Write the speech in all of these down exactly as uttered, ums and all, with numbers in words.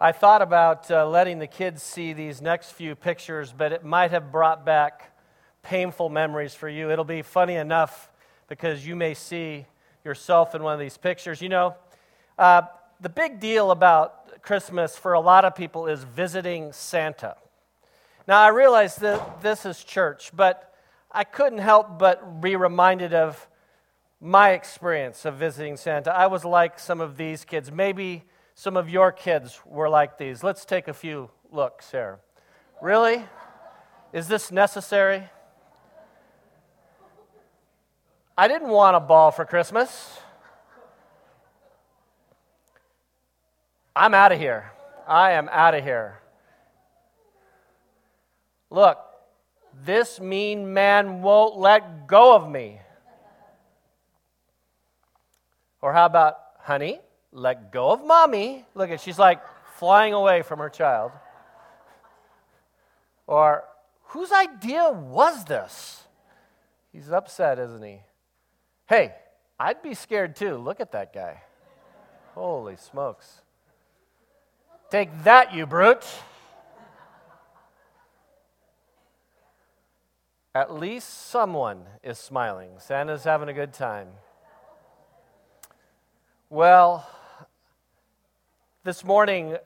I thought about uh, letting the kids see these next few pictures, but it might have brought back painful memories for you. It'll be funny enough because you may see yourself in one of these pictures. You know, uh, the big deal about Christmas for a lot of people is visiting Santa. Now, I realize that this is church, but I couldn't help but be reminded of my experience of visiting Santa. I was like some of these kids. Maybe some of your kids were like these. Let's take a few looks here. Really? Is this necessary? I didn't want a ball for Christmas. I'm out of here. I am out of here. Look, this mean man won't let go of me. Or how about, honey, let go of mommy. Look at, she's like flying away from her child. Or, whose idea was this? He's upset, isn't he? Hey, I'd be scared too. Look at that guy. Holy smokes. Take that, you brute. At least someone is smiling. Santa's having a good time. Well, this morning,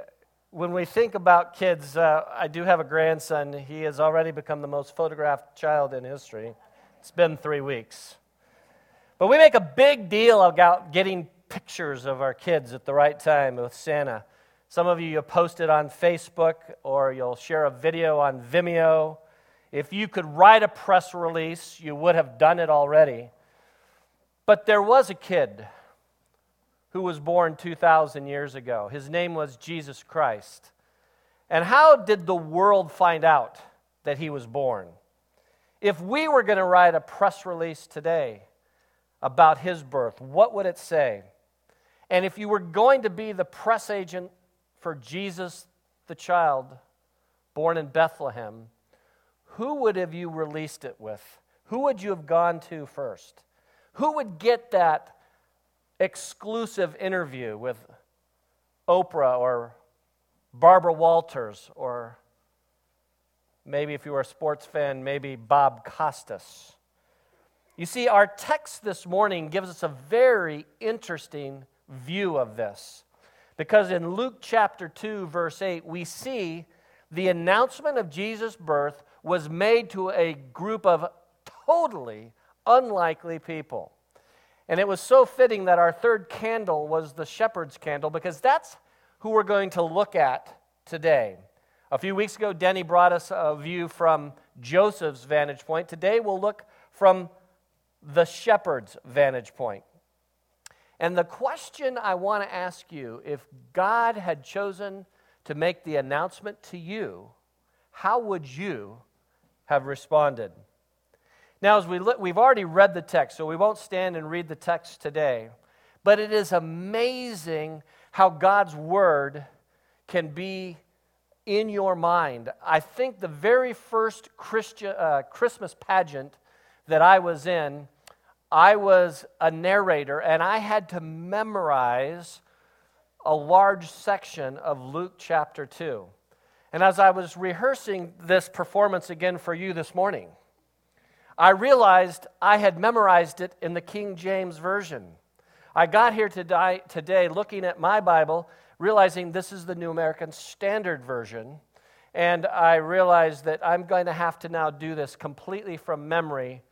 when we think about kids, uh, I do have a grandson. He has already become the most photographed child in history. It's been three weeks. But we make a big deal about getting pictures of our kids at the right time with Santa. Some of you, you post it on Facebook, or you'll share a video on Vimeo. If you could write a press release, you would have done it already. But there was a kid who was born two thousand years ago. His name was Jesus Christ. And how did the world find out that he was born? If we were going to write a press release today about his birth, what would it say? And if you were going to be the press agent for Jesus, the child born in Bethlehem, who would have you released it with? Who would you have gone to first? Who would get that exclusive interview with Oprah or Barbara Walters, or maybe if you were a sports fan, maybe Bob Costas? You see, our text this morning gives us a very interesting view of this, because in Luke chapter two, verse eight, we see the announcement of Jesus' birth was made to a group of totally unlikely people. And it was so fitting that our third candle was the shepherd's candle, because that's who we're going to look at today. A few weeks ago, Denny brought us a view from Joseph's vantage point. Today, we'll look from the shepherd's vantage point. And the question I want to ask you, if God had chosen to make the announcement to you, how would you have responded? Now, as we look, we've already read the text, so we won't stand and read the text today. But it is amazing how God's word can be in your mind. I think the very first Christian, uh, Christmas pageant that I was in, I was a narrator, and I had to memorize a large section of Luke chapter two. And as I was rehearsing this performance again for you this morning, I realized I had memorized it in the King James Version. I got here today, today looking at my Bible, realizing this is the New American Standard Version, and I realized that I'm going to have to now do this completely from memory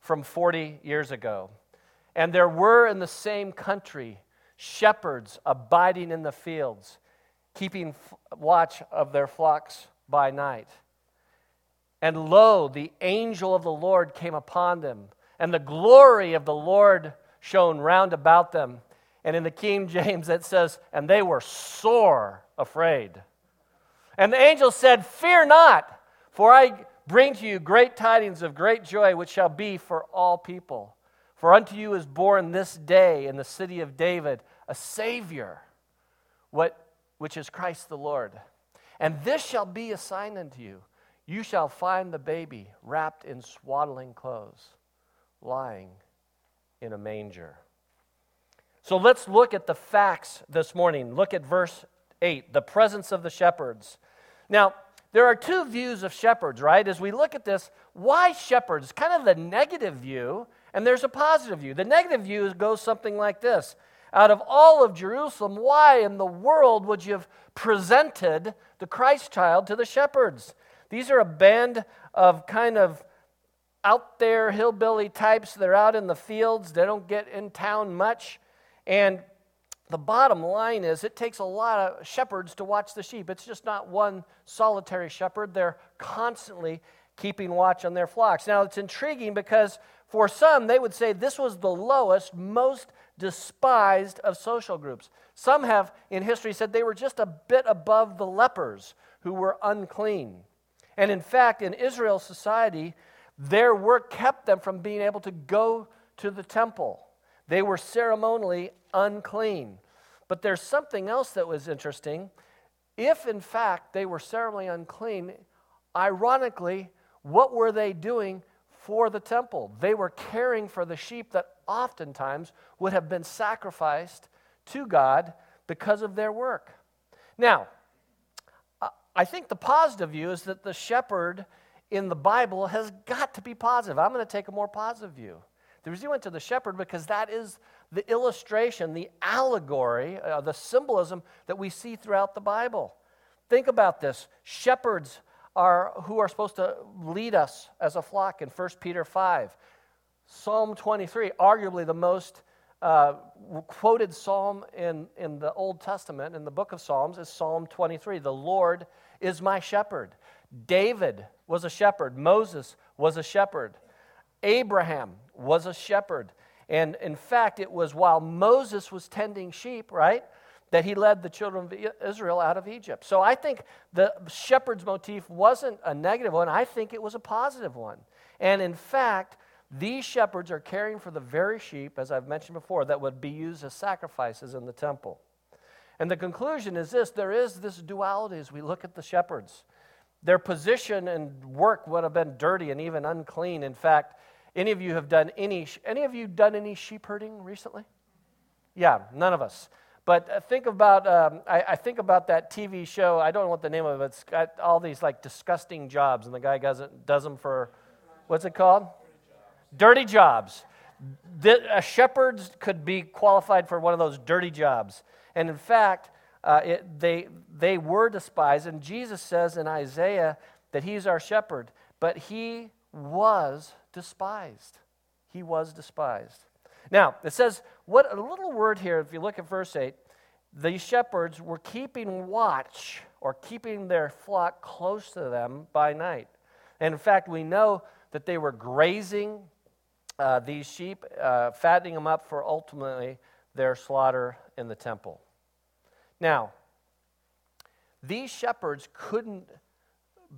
from forty years ago. And there were in the same country shepherds abiding in the fields, keeping f- watch of their flocks by night. And lo, the angel of the Lord came upon them, and the glory of the Lord shone round about them. And in the King James it says, and they were sore afraid. And the angel said, fear not, for I bring to you great tidings of great joy, which shall be for all people. For unto you is born this day in the city of David a Savior, what, which is Christ the Lord. And this shall be a sign unto you. You shall find the baby wrapped in swaddling clothes, lying in a manger. So let's look at the facts this morning. Look at verse eight, the presence of the shepherds. Now, there are two views of shepherds, right? As we look at this, why shepherds? Kind of the negative view, and there's a positive view. The negative view goes something like this. Out of all of Jerusalem, why in the world would you have presented the Christ child to the shepherds? These are a band of kind of out there hillbilly types. They're out in the fields. They don't get in town much. And the bottom line is it takes a lot of shepherds to watch the sheep. It's just not one solitary shepherd. They're constantly keeping watch on their flocks. Now, it's intriguing because for some, they would say this was the lowest, most despised of social groups. Some have, in history, said they were just a bit above the lepers who were unclean. And in fact, in Israel society, their work kept them from being able to go to the temple. They were ceremonially unclean. But there's something else that was interesting. If, in fact, they were ceremonially unclean, ironically, what were they doing for the temple? They were caring for the sheep that oftentimes would have been sacrificed to God because of their work. Now, I think the positive view is that the shepherd in the Bible has got to be positive. I'm going to take a more positive view. The reason he went to the shepherd because that is the illustration, the allegory, uh, the symbolism that we see throughout the Bible. Think about this. Shepherds are who are supposed to lead us as a flock in First Peter five. Psalm twenty-three, arguably the most uh, quoted psalm in, in the Old Testament, in the book of Psalms, is Psalm twenty-three. The Lord is my shepherd. David was a shepherd. Moses was a shepherd. Abraham was a shepherd. And in fact, it was while Moses was tending sheep, right, that he led the children of Israel out of Egypt. So I think the shepherd's motif wasn't a negative one. I think it was a positive one. And in fact, these shepherds are caring for the very sheep, as I've mentioned before, that would be used as sacrifices in the temple. And the conclusion is this. There is this duality as we look at the shepherds. Their position and work would have been dirty and even unclean. In fact, any of you have done any, any of you done any sheep herding recently? Yeah, none of us. But think about, um, I, I think about that T V show. I don't know what the name of it. It's got all these like disgusting jobs, and the guy does, it, does them for, what's it called? Dirty jobs. The, a shepherd could be qualified for one of those dirty jobs. And in fact, uh, it, they they were despised. And Jesus says in Isaiah that he's our shepherd, but he was despised. He was despised. Now, it says, what a little word here, if you look at verse eight, the shepherds were keeping watch or keeping their flock close to them by night. And in fact, we know that they were grazing Uh, these sheep, uh, fattening them up for ultimately their slaughter in the temple. Now, these shepherds couldn't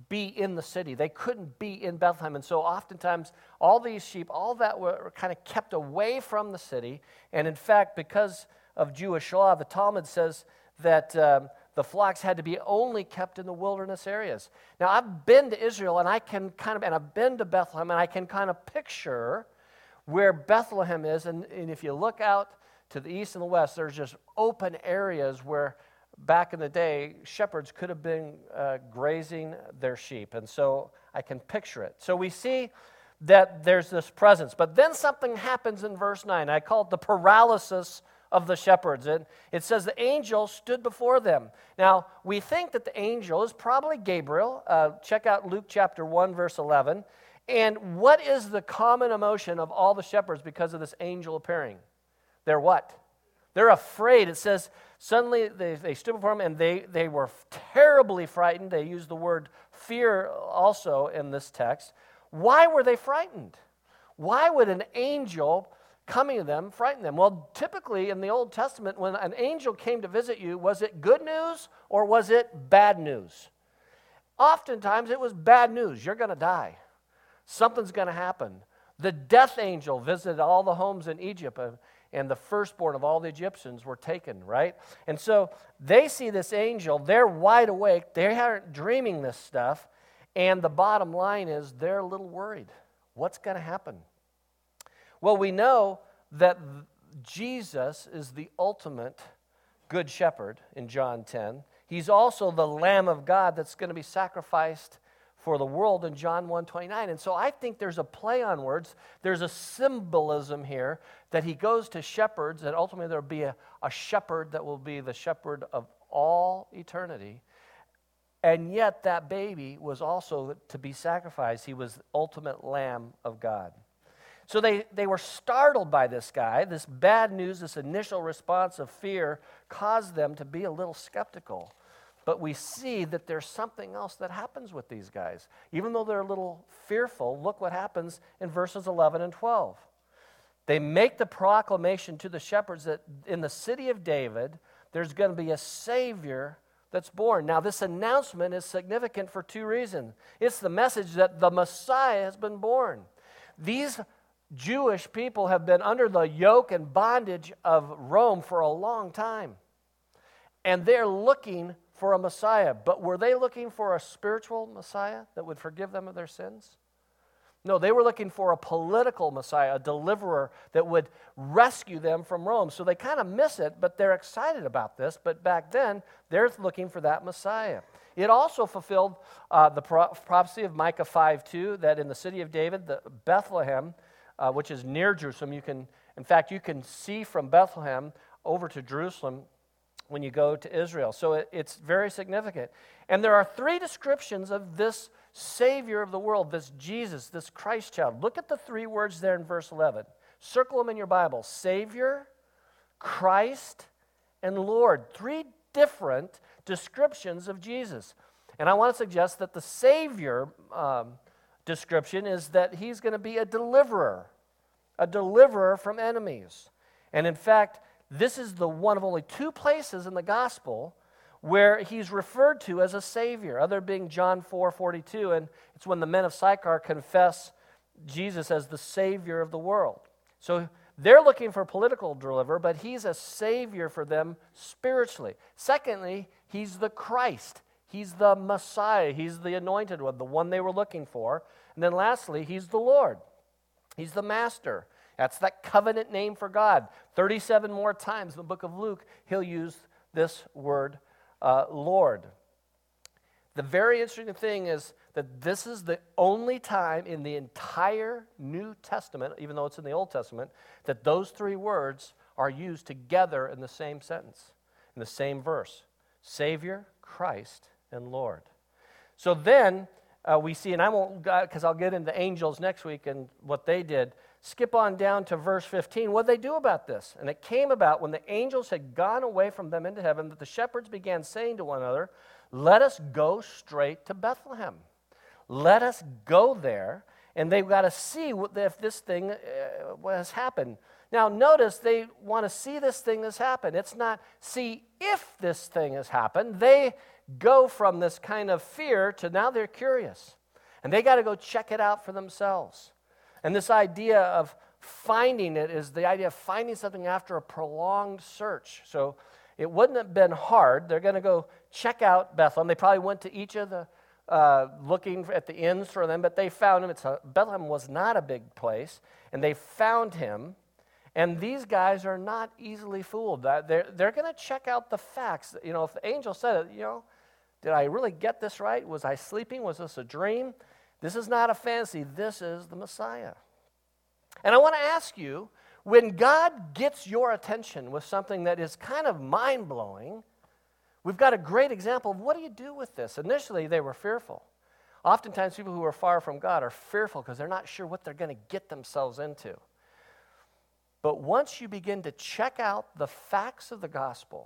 be in the city. They couldn't be in Bethlehem. And so oftentimes, all these sheep, all that were kind of kept away from the city. And in fact, because of Jewish law, the Talmud says that um, the flocks had to be only kept in the wilderness areas. Now, I've been to Israel, and I can kind of, and I've been to Bethlehem, and I can kind of picture where Bethlehem is, and, and if you look out to the east and the west, there's just open areas where back in the day, shepherds could have been uh, grazing their sheep, and so I can picture it. So we see that there's this presence, but then something happens in verse nine. I call it the paralysis of the shepherds, and it says the angel stood before them. Now, we think that the angel is probably Gabriel. Uh, check out Luke chapter one, verse eleven. And what is the common emotion of all the shepherds because of this angel appearing? They're what? They're afraid. It says suddenly they, they stood before him and they, they were terribly frightened. They use the word fear also in this text. Why were they frightened? Why would an angel coming to them frighten them? Well, typically in the Old Testament, when an angel came to visit you, was it good news or was it bad news? Oftentimes it was bad news. You're going to die. Something's going to happen. The death angel visited all the homes in Egypt, and the firstborn of all the Egyptians were taken, right? And so they see this angel. They're wide awake. They aren't dreaming this stuff. And the bottom line is they're a little worried. What's going to happen? Well, we know that Jesus is the ultimate good shepherd in John ten. He's also the Lamb of God that's going to be sacrificed for the world in John one twenty-nine. And so I think there's a play on words. There's a symbolism here that he goes to shepherds, and ultimately there'll be a, a shepherd that will be the shepherd of all eternity. And yet that baby was also to be sacrificed. He was the ultimate Lamb of God. So they, they were startled by this guy. This bad news, this initial response of fear caused them to be a little skeptical. But we see that there's something else that happens with these guys. Even though they're a little fearful, look what happens in verses eleven and twelve. They make the proclamation to the shepherds that in the city of David, there's going to be a Savior that's born. Now, this announcement is significant for two reasons. It's the message that the Messiah has been born. These Jewish people have been under the yoke and bondage of Rome for a long time. And they're looking for a Messiah. But were they looking for a spiritual Messiah that would forgive them of their sins? No, they were looking for a political Messiah, a deliverer that would rescue them from Rome. So they kind of miss it, but they're excited about this. But back then, they're looking for that Messiah. It also fulfilled uh, the pro- prophecy of Micah five two, that in the city of David, the Bethlehem, Uh, which is near Jerusalem. You can, in fact, you can see from Bethlehem over to Jerusalem when you go to Israel. So it, it's very significant. And there are three descriptions of this Savior of the world, this Jesus, this Christ child. Look at the three words there in verse eleven. Circle them in your Bible. Savior, Christ, and Lord. Three different descriptions of Jesus. And I want to suggest that the Savior um, description is that he's going to be a deliverer, a deliverer from enemies. And in fact, this is the one of only two places in the gospel where he's referred to as a Savior, other being John four forty-two, and it's when the men of Sychar confess Jesus as the Savior of the world. So they're looking for a political deliverer, but he's a Savior for them spiritually. Secondly, he's the Christ. He's the Messiah. He's the anointed one, the one they were looking for. And then lastly, he's the Lord. He's the Master. That's that covenant name for God. thirty-seven more times in the book of Luke, he'll use this word, uh, Lord. The very interesting thing is that this is the only time in the entire New Testament, even though it's in the Old Testament, that those three words are used together in the same sentence, in the same verse. Savior, Christ, and Lord. So then uh, we see, and I won't, because I'll get into angels next week and what they did. Skip on down to verse fifteen. What did they do about this? And it came about when the angels had gone away from them into heaven that the shepherds began saying to one another, "Let us go straight to Bethlehem. Let us go there." And they've got to see what, if this thing uh, has happened. Now, notice they want to see this thing has happened. It's not see if this thing has happened. They go from this kind of fear to now they're curious. And they got to go check it out for themselves. And this idea of finding it is the idea of finding something after a prolonged search. So it wouldn't have been hard. They're going to go check out Bethlehem. They probably went to each of the Uh, looking at the inns for them, but they found him. It's a, Bethlehem was not a big place, and they found him. And these guys are not easily fooled. They're, they're going to check out the facts. You know, if the angel said it, you know, did I really get this right? Was I sleeping? Was this a dream? This is not a fantasy. This is the Messiah. And I want to ask you, when God gets your attention with something that is kind of mind-blowing, we've got a great example of what do you do with this? Initially, they were fearful. Oftentimes, people who are far from God are fearful because they're not sure what they're going to get themselves into. But once you begin to check out the facts of the gospel,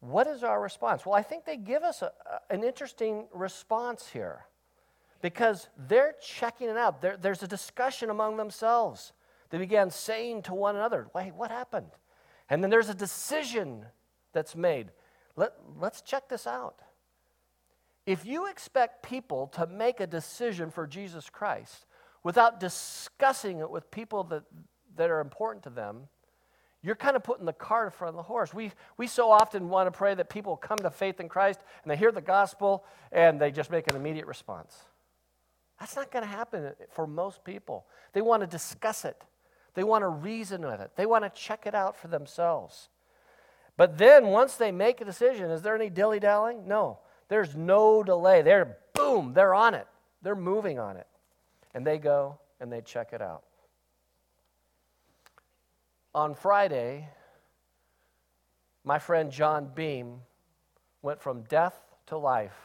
what is our response? Well, I think they give us a, a, an interesting response here because they're checking it out. There, there's a discussion among themselves. They began saying to one another, "Wait, what happened?" And then there's a decision that's made. Let, let's check this out. If you expect people to make a decision for Jesus Christ without discussing it with people that, that are important to them, you're kind of putting the cart in front of the horse. We, we so often want to pray that people come to faith in Christ and they hear the gospel and they just make an immediate response. That's not going to happen for most people. They want to discuss it. They want to reason with it. They want to check it out for themselves. But then once they make a decision, is there any dilly-dallying? No. There's no delay. They're, boom, they're on it. They're moving on it. And they go and they check it out. On Friday, my friend John Beam went from death to life,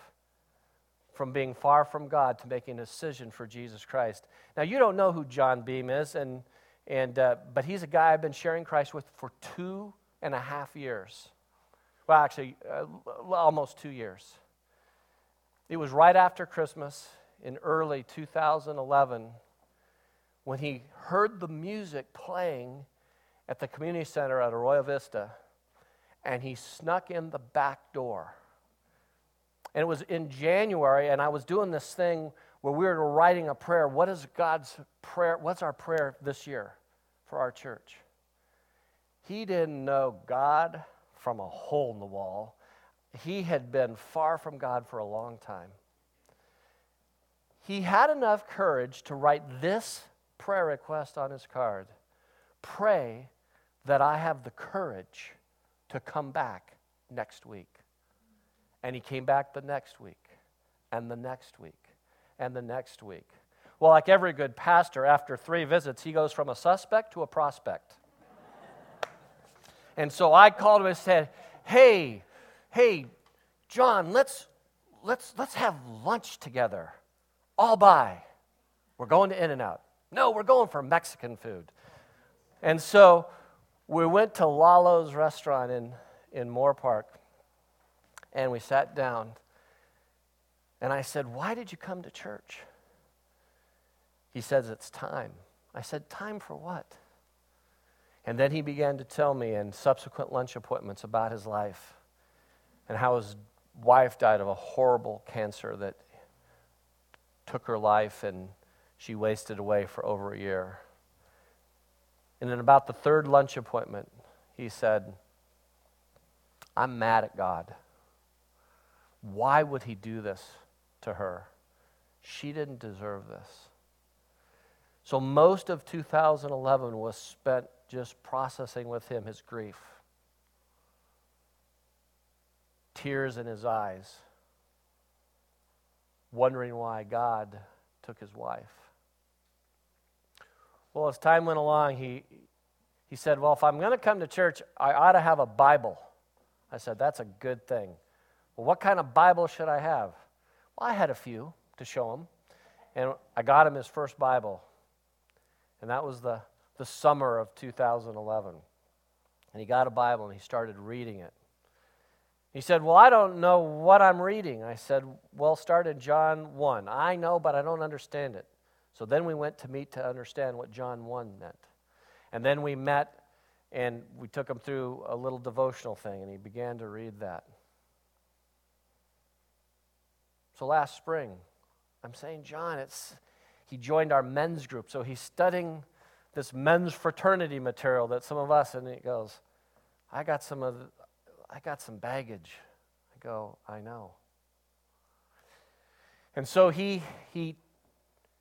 from being far from God to making a decision for Jesus Christ. Now, you don't know who John Beam is, and and uh, but he's a guy I've been sharing Christ with for two and a half years. Well, actually, uh, almost two years. It was right after Christmas in early two thousand eleven when he heard the music playing at the community center at Arroyo Vista, and he snuck in the back door. And it was in January, and I was doing this thing where we were writing a prayer. What is God's prayer? What's our prayer this year for our church? He didn't know God from a hole in the wall. He had been far from God for a long time. He had enough courage to write this prayer request on his card: pray that I have the courage to come back next week. And he came back the next week, and the next week, and the next week. Well, like every good pastor, after three visits, he goes from a suspect to a prospect. And so I called him and said, hey, hey, John, let's let's let's have lunch together. All by. We're going to In-N-Out. No, we're going for Mexican food. And so we went to Lalo's restaurant in, in Moorpark. And we sat down, and I said, why did you come to church? He says, it's time. I said, time for what? And then he began to tell me in subsequent lunch appointments about his life and how his wife died of a horrible cancer that took her life, and she wasted away for over a year. And in about the third lunch appointment, he said, I'm mad at God. Why would he do this to her? She didn't deserve this. So most of two thousand eleven was spent just processing with him his grief. Tears in his eyes. Wondering why God took his wife. Well, as time went along, he he said, well, if I'm going to come to church, I ought to have a Bible. I said, that's a good thing. Well, what kind of Bible should I have? Well, I had a few to show him, and I got him his first Bible, and that was the, the summer of two thousand eleven, and he got a Bible, and he started reading it. He said, well, I don't know what I'm reading. I said, well, start in John one. I know, but I don't understand it. So then we went to meet to understand what John one meant, and then we met, and we took him through a little devotional thing, and he began to read that. So last spring, I'm saying, John, it's he joined our men's group, so he's studying this men's fraternity material that some of us, and he goes, I got some of, the, I got some baggage. I go, I know. And so he he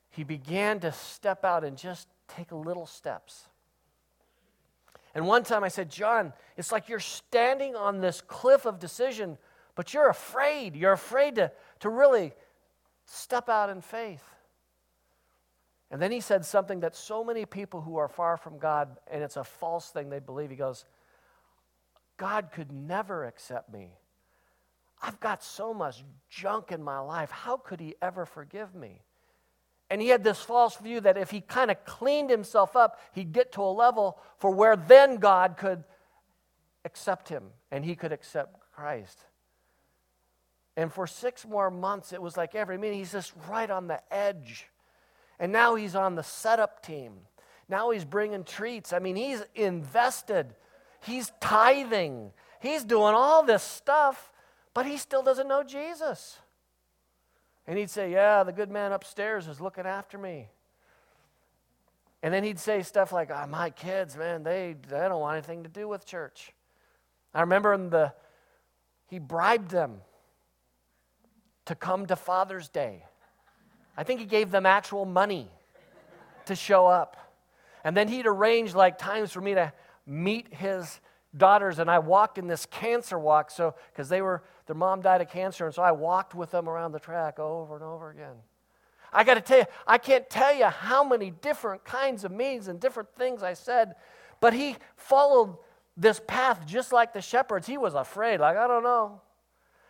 he began to step out and just take little steps. And one time I said, John, it's like you're standing on this cliff of decision, but you're afraid. You're afraid to, to really step out in faith. And then he said something that so many people who are far from God, and it's a false thing they believe. He goes, God could never accept me. I've got so much junk in my life. How could he ever forgive me? And he had this false view that if he kind of cleaned himself up, he'd get to a level for where then God could accept him, and he could accept Christ. And for six more months, it was like every meeting, he's just right on the edge. And now he's on the setup team. Now he's bringing treats. I mean, he's invested. He's tithing. He's doing all this stuff, but he still doesn't know Jesus. And he'd say, yeah, the good man upstairs is looking after me. And then he'd say stuff like, oh, my kids, man, they, they don't want anything to do with church. I remember in the, he bribed them to come to Father's Day. I think he gave them actual money to show up. And then he'd arrange like times for me to meet his daughters, and I walked in this cancer walk, so because they were their mom died of cancer, and so I walked with them around the track over and over again. I got to tell you, I can't tell you how many different kinds of means and different things I said, but he followed this path just like the shepherds. He was afraid, like, I don't know.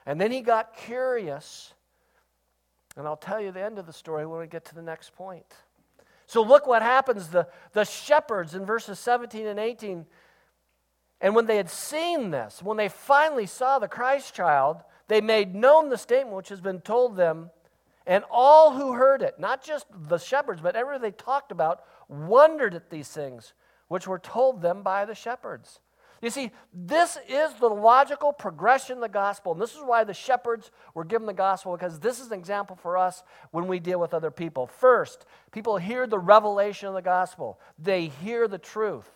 And then he got curious, and I'll tell you the end of the story when we get to the next point. So look what happens. The, the shepherds in verses seventeen and eighteen, and when they had seen this, when they finally saw the Christ child, they made known the statement which has been told them, and all who heard it, not just the shepherds, but everyone they talked about, wondered at these things which were told them by the shepherds. You see, this is the logical progression of the gospel, and this is why the shepherds were given the gospel, because this is an example for us when we deal with other people. First, people hear the revelation of the gospel. They hear the truth.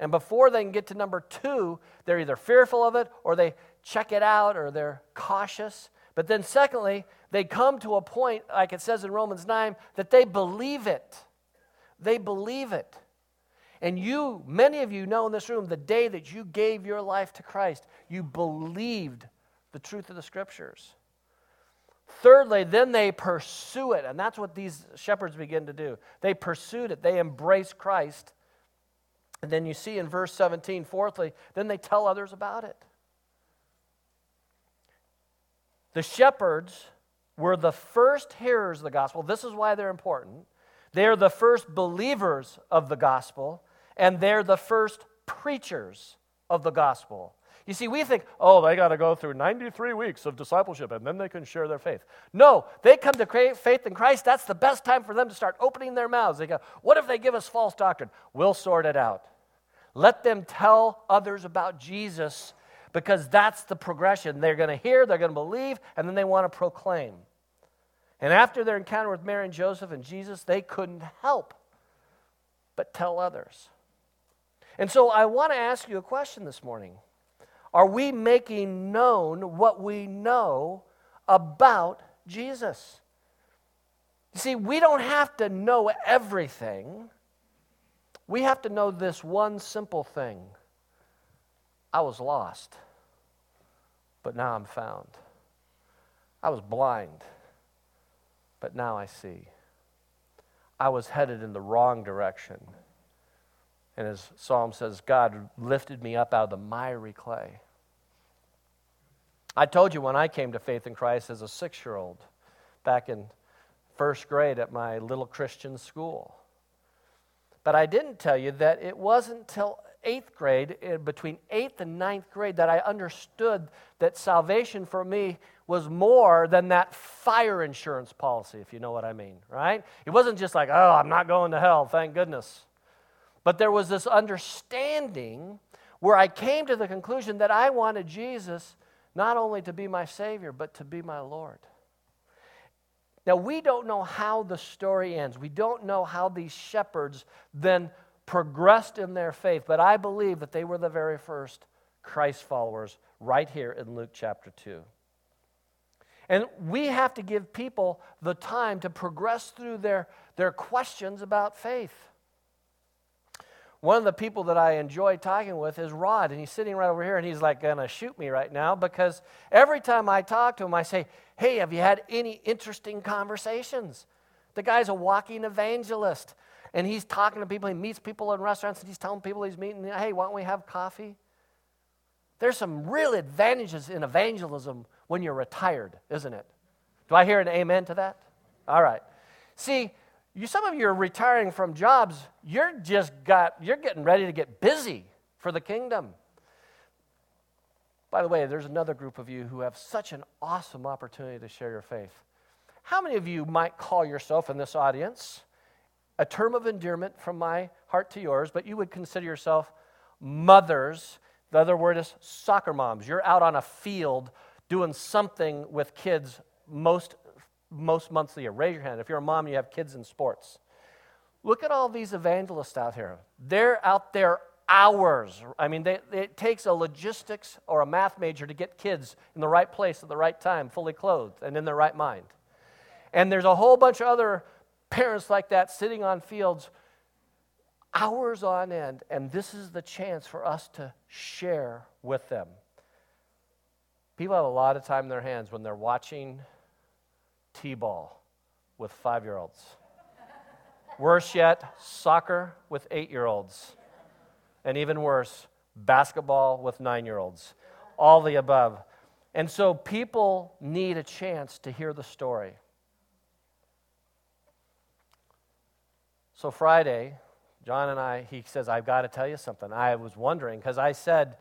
And before they can get to number two, they're either fearful of it, or they check it out, or they're cautious. But then secondly, they come to a point, like it says in Romans nine, that they believe it. They believe it. And you, many of you know in this room, the day that you gave your life to Christ, you believed the truth of the Scriptures. Thirdly, then they pursue it, and that's what these shepherds begin to do. They pursued it. They embrace Christ. And then you see in verse seventeen, fourthly, then they tell others about it. The shepherds were the first hearers of the gospel. This is why they're important. They're the first believers of the gospel, and they're the first preachers of the gospel. You see, we think, oh, they got to go through ninety-three weeks of discipleship, and then they can share their faith. No, they come to create faith in Christ. That's the best time for them to start opening their mouths. They go, what if they give us false doctrine? We'll sort it out. Let them tell others about Jesus, because that's the progression. They're going to hear, they're going to believe, and then they want to proclaim. And after their encounter with Mary and Joseph and Jesus, they couldn't help but tell others. And so I want to ask you a question this morning. Are we making known what we know about Jesus? You see, we don't have to know everything. We have to know this one simple thing. I was lost, but now I'm found. I was blind, but now I see. I was headed in the wrong direction. And as Psalm says, God lifted me up out of the miry clay. I told you when I came to faith in Christ as a six-year-old, back in first grade at my little Christian school. But I didn't tell you that it wasn't till eighth grade, between eighth and ninth grade, that I understood that salvation for me was more than that fire insurance policy, if you know what I mean, right? It wasn't just like, oh, I'm not going to hell, thank goodness. But there was this understanding where I came to the conclusion that I wanted Jesus not only to be my Savior, but to be my Lord. Now, we don't know how the story ends. We don't know how these shepherds then progressed in their faith, but I believe that they were the very first Christ followers right here in Luke chapter two. And we have to give people the time to progress through their, their questions about faith. One of the people that I enjoy talking with is Rod, and he's sitting right over here, and he's like going to shoot me right now because every time I talk to him, I say, hey, have you had any interesting conversations? The guy's a walking evangelist, and he's talking to people. He meets people in restaurants, and he's telling people he's meeting, hey, why don't we have coffee? There's some real advantages in evangelism when you're retired, isn't it? Do I hear an amen to that? All right. See, You, some of you are retiring from jobs. You're just got. You're getting ready to get busy for the kingdom. By the way, there's another group of you who have such an awesome opportunity to share your faith. How many of you might call yourself in this audience a term of endearment from my heart to yours, but you would consider yourself mothers? The other word is soccer moms. You're out on a field doing something with kids most. Most months of the year. Raise your hand. If you're a mom and you have kids in sports. Look at all these evangelists out here. They're out there hours. I mean, they, it takes a logistics or a math major to get kids in the right place at the right time, fully clothed and in their right mind. And there's a whole bunch of other parents like that sitting on fields hours on end, and this is the chance for us to share with them. People have a lot of time in their hands when they're watching T-ball with five-year-olds. Worse yet, soccer with eight-year-olds. And even worse, basketball with nine-year-olds. All the above. And so people need a chance to hear the story. So Friday, John and I, he says, I've got to tell you something. I was wondering, because I said,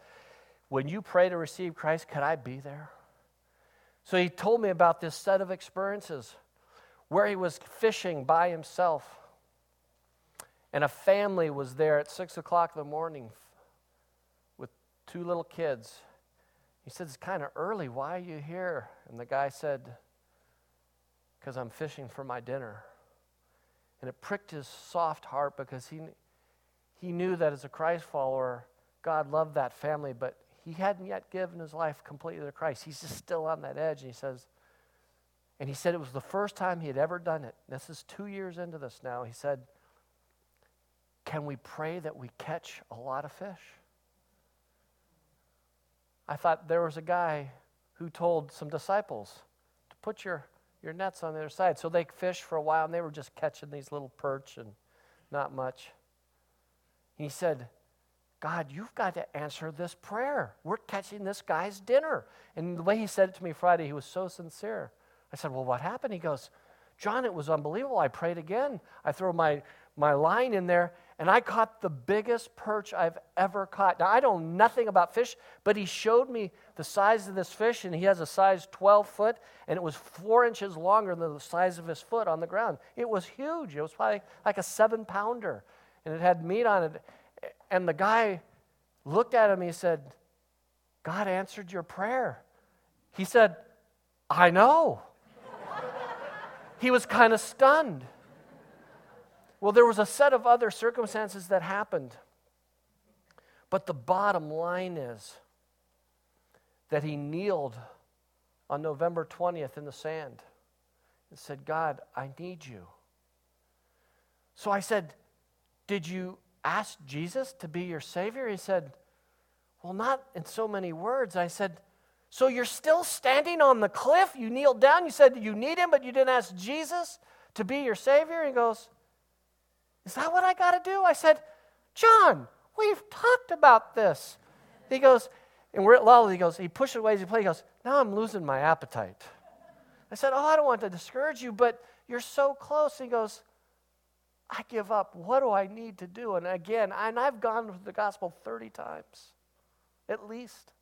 when you pray to receive Christ, could I be there? So he told me about this set of experiences where he was fishing by himself. And a family was there at six o'clock in the morning with two little kids. He said, it's kind of early. Why are you here? And the guy said, because I'm fishing for my dinner. And it pricked his soft heart because he he knew that as a Christ follower, God loved that family, but he hadn't yet given his life completely to Christ. He's just still on that edge. And he says, and he said it was the first time he had ever done it. This is two years into this now. He said, can we pray that we catch a lot of fish? I thought there was a guy who told some disciples to put your your nets on the other side. So they fished for a while, and they were just catching these little perch and not much. And he said, God, you've got to answer this prayer. We're catching this guy's dinner. And the way he said it to me Friday, he was so sincere. I said, well, what happened? He goes, John, it was unbelievable. I prayed again. I threw my, my line in there, and I caught the biggest perch I've ever caught. Now, I know nothing about fish, but he showed me the size of this fish, and he has a size twelve foot, and it was four inches longer than the size of his foot on the ground. It was huge. It was probably like a seven-pounder, and it had meat on it. And the guy looked at him, he said, God answered your prayer. He said, I know. He was kind of stunned. Well, there was a set of other circumstances that happened. But the bottom line is that he kneeled on November twentieth in the sand and said, God, I need you. So I said, did you ask Jesus to be your Savior? He said, well, not in so many words. I said, so you're still standing on the cliff? You kneeled down, you said you need him, but you didn't ask Jesus to be your Savior? He goes, is that what I got to do? I said, John, we've talked about this. He goes, and we're at Lalo's, he goes, he pushes away as he plays, he goes, now I'm losing my appetite. I said, oh, I don't want to discourage you, but you're so close. He goes, I give up. What do I need to do? And again, and I've gone with the gospel thirty times, at least.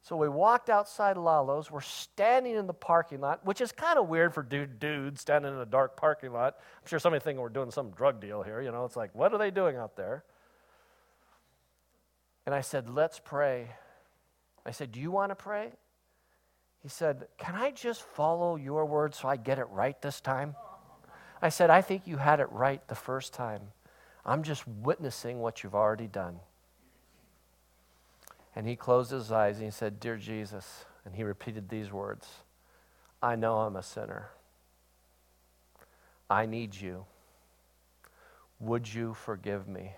So we walked outside Lalo's. We're standing in the parking lot, which is kind of weird for dude dudes standing in a dark parking lot. I'm sure somebody thinking we're doing some drug deal here. You know, it's like, what are they doing out there? And I said, let's pray. I said, do you want to pray? He said, can I just follow your word so I get it right this time? I said, I think you had it right the first time. I'm just witnessing what you've already done. And he closed his eyes and he said, Dear Jesus, and he repeated these words, I know I'm a sinner. I need you. Would you forgive me?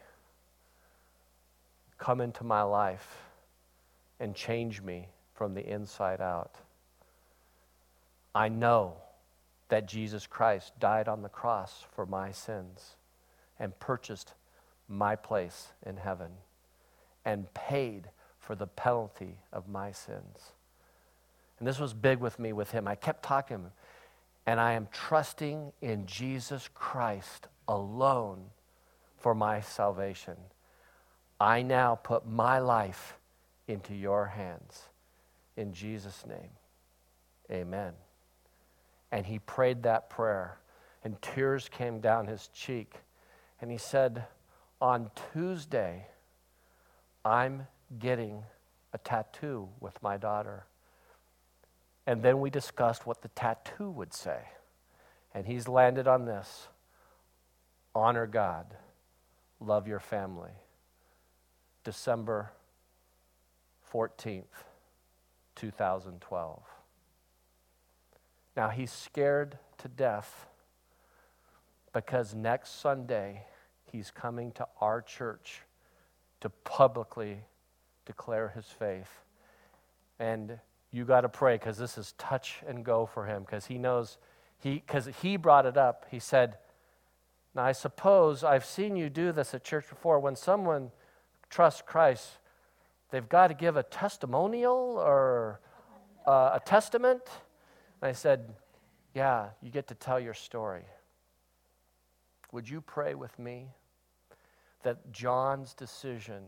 Come into my life and change me from the inside out. I know that Jesus Christ died on the cross for my sins and purchased my place in heaven and paid for the penalty of my sins. And this was big with me with him. I kept talking to him, and I am trusting in Jesus Christ alone for my salvation. I now put my life into your hands. In Jesus' name, amen. And he prayed that prayer, and tears came down his cheek. And he said, on Tuesday, I'm getting a tattoo with my daughter. And then we discussed what the tattoo would say. And he's landed on this: honor God, love your family. December fourteenth, two thousand twelve. Now, he's scared to death because next Sunday he's coming to our church to publicly declare his faith. And you got to pray because this is touch and go for him because he knows, he because he brought it up. He said, now I suppose I've seen you do this at church before. When someone trusts Christ, they've got to give a testimonial or uh, a testament. And I said, yeah, you get to tell your story. Would you pray with me that John's decision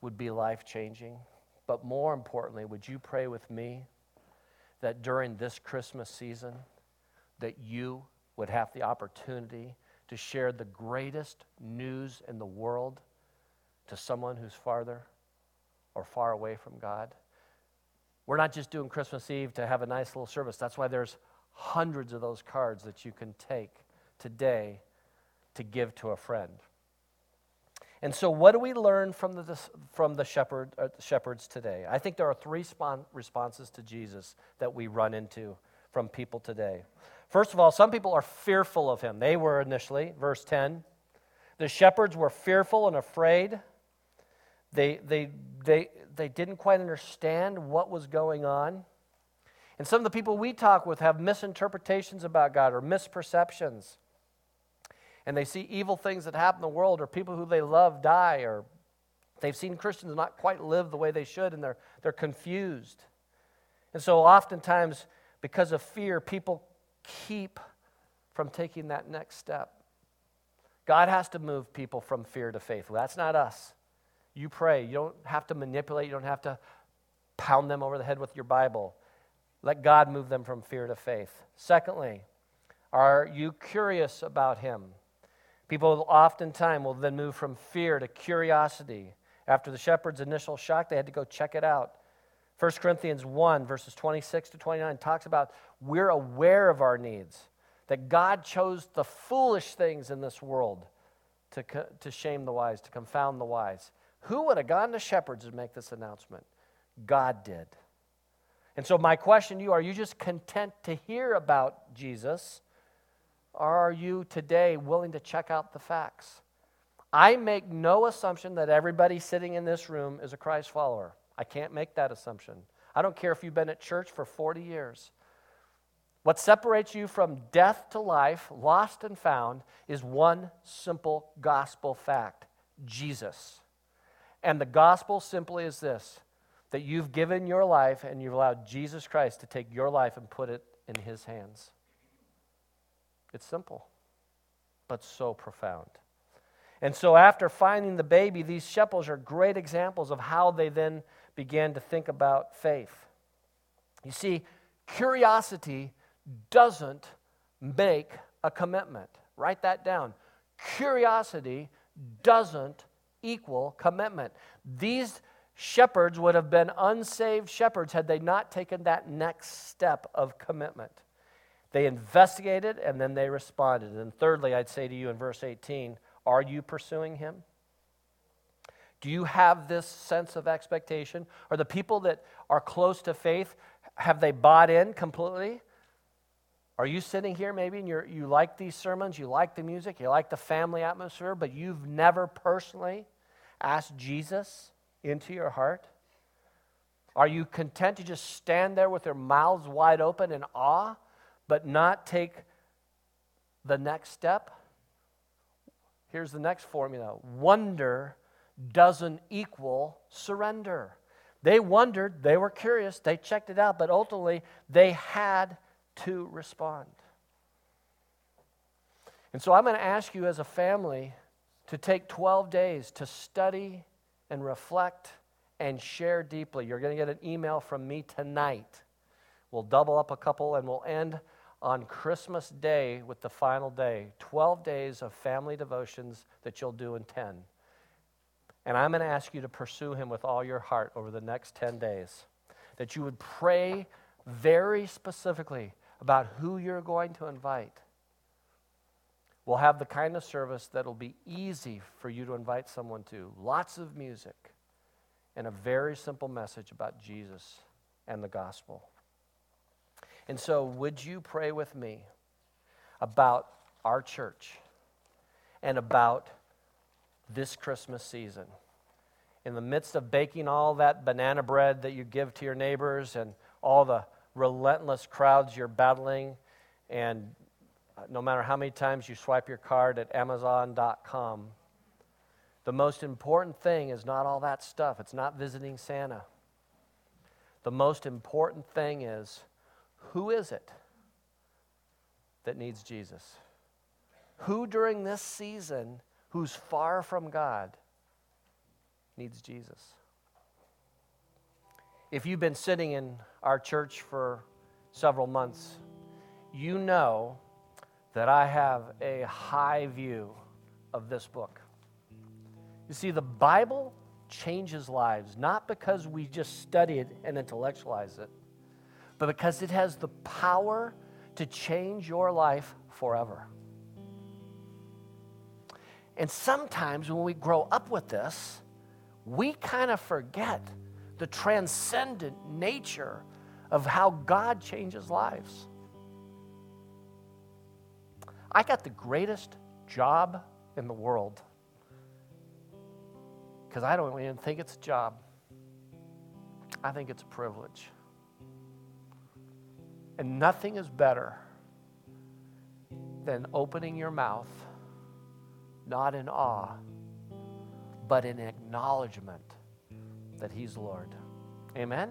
would be life-changing? But more importantly, would you pray with me that during this Christmas season that you would have the opportunity to share the greatest news in the world to someone who's farther or far away from God? We're not just doing Christmas Eve to have a nice little service. That's why there's hundreds of those cards that you can take today to give to a friend. And so what do we learn from the from the shepherd uh, shepherds today? I think there are three spon- responses to Jesus that we run into from people today. First of all, some people are fearful of him. They were initially, verse ten. The shepherds were fearful and afraid. They they they they didn't quite understand what was going on. And some of the people we talk with have misinterpretations about God or misperceptions. And they see evil things that happen in the world, or people who they love die, or they've seen Christians not quite live the way they should, and they're they're confused. And so oftentimes, because of fear, people keep from taking that next step. God has to move people from fear to faith. That's not us. You pray. You don't have to manipulate. You don't have to pound them over the head with your Bible. Let God move them from fear to faith. Secondly, are you curious about him? People oftentimes will then move from fear to curiosity. After the shepherds' initial shock, they had to go check it out. First Corinthians one, verses twenty-six to twenty-nine, talks about we're aware of our needs, that God chose the foolish things in this world to, co- to shame the wise, to confound the wise. Who would have gone to shepherds to make this announcement? God did. And so my question to you, are you just content to hear about Jesus? Are you today willing to check out the facts? I make no assumption that everybody sitting in this room is a Christ follower. I can't make that assumption. I don't care if you've been at church for forty years. What separates you from death to life, lost and found, is one simple gospel fact, Jesus. And the gospel simply is this, that you've given your life and you've allowed Jesus Christ to take your life and put it in his hands. It's simple, but so profound. And so after finding the baby, these shepherds are great examples of how they then began to think about faith. You see, curiosity doesn't make a commitment. Write that down. Curiosity doesn't equal commitment. These shepherds would have been unsaved shepherds had they not taken that next step of commitment. They investigated, and then they responded. And thirdly, I'd say to you in verse eighteen, are you pursuing him? Do you have this sense of expectation? Are the people that are close to faith, have they bought in completely? Are you sitting here maybe and you're, you like these sermons, you like the music, you like the family atmosphere, but you've never personally asked Jesus into your heart? Are you content to just stand there with your mouths wide open in awe, but not take the next step? Here's the next formula. Wonder doesn't equal surrender. They wondered, they were curious, they checked it out, but ultimately they had to respond. And so I'm going to ask you as a family to take twelve days to study and reflect and share deeply. You're going to get an email from me tonight. We'll double up a couple and we'll end on Christmas Day with the final day. twelve days of family devotions that you'll do in ten. And I'm going to ask you to pursue him with all your heart over the next ten days. That you would pray very specifically about who you're going to invite. We'll have the kind of service that'll be easy for you to invite someone to. Lots of music and a very simple message about Jesus and the gospel. And so would you pray with me? about our church and about this Christmas season. In the midst of baking all that banana bread that you give to your neighbors and all the relentless crowds you're battling, and no matter how many times you swipe your card at amazon dot com, the most important thing is not all that stuff. It's not visiting Santa. The most important thing is, who is it that needs Jesus? Who during this season who's far from God needs Jesus? If you've been sitting in our church for several months, you know that I have a high view of this book. You see, the Bible changes lives, not because we just study it and intellectualize it, but because it has the power to change your life forever. And sometimes when we grow up with this, we kind of forget the transcendent nature of how God changes lives. I got the greatest job in the world, because I don't even think it's a job. I think it's a privilege. And nothing is better than opening your mouth, not in awe, but in acknowledgement that He's Lord. Amen?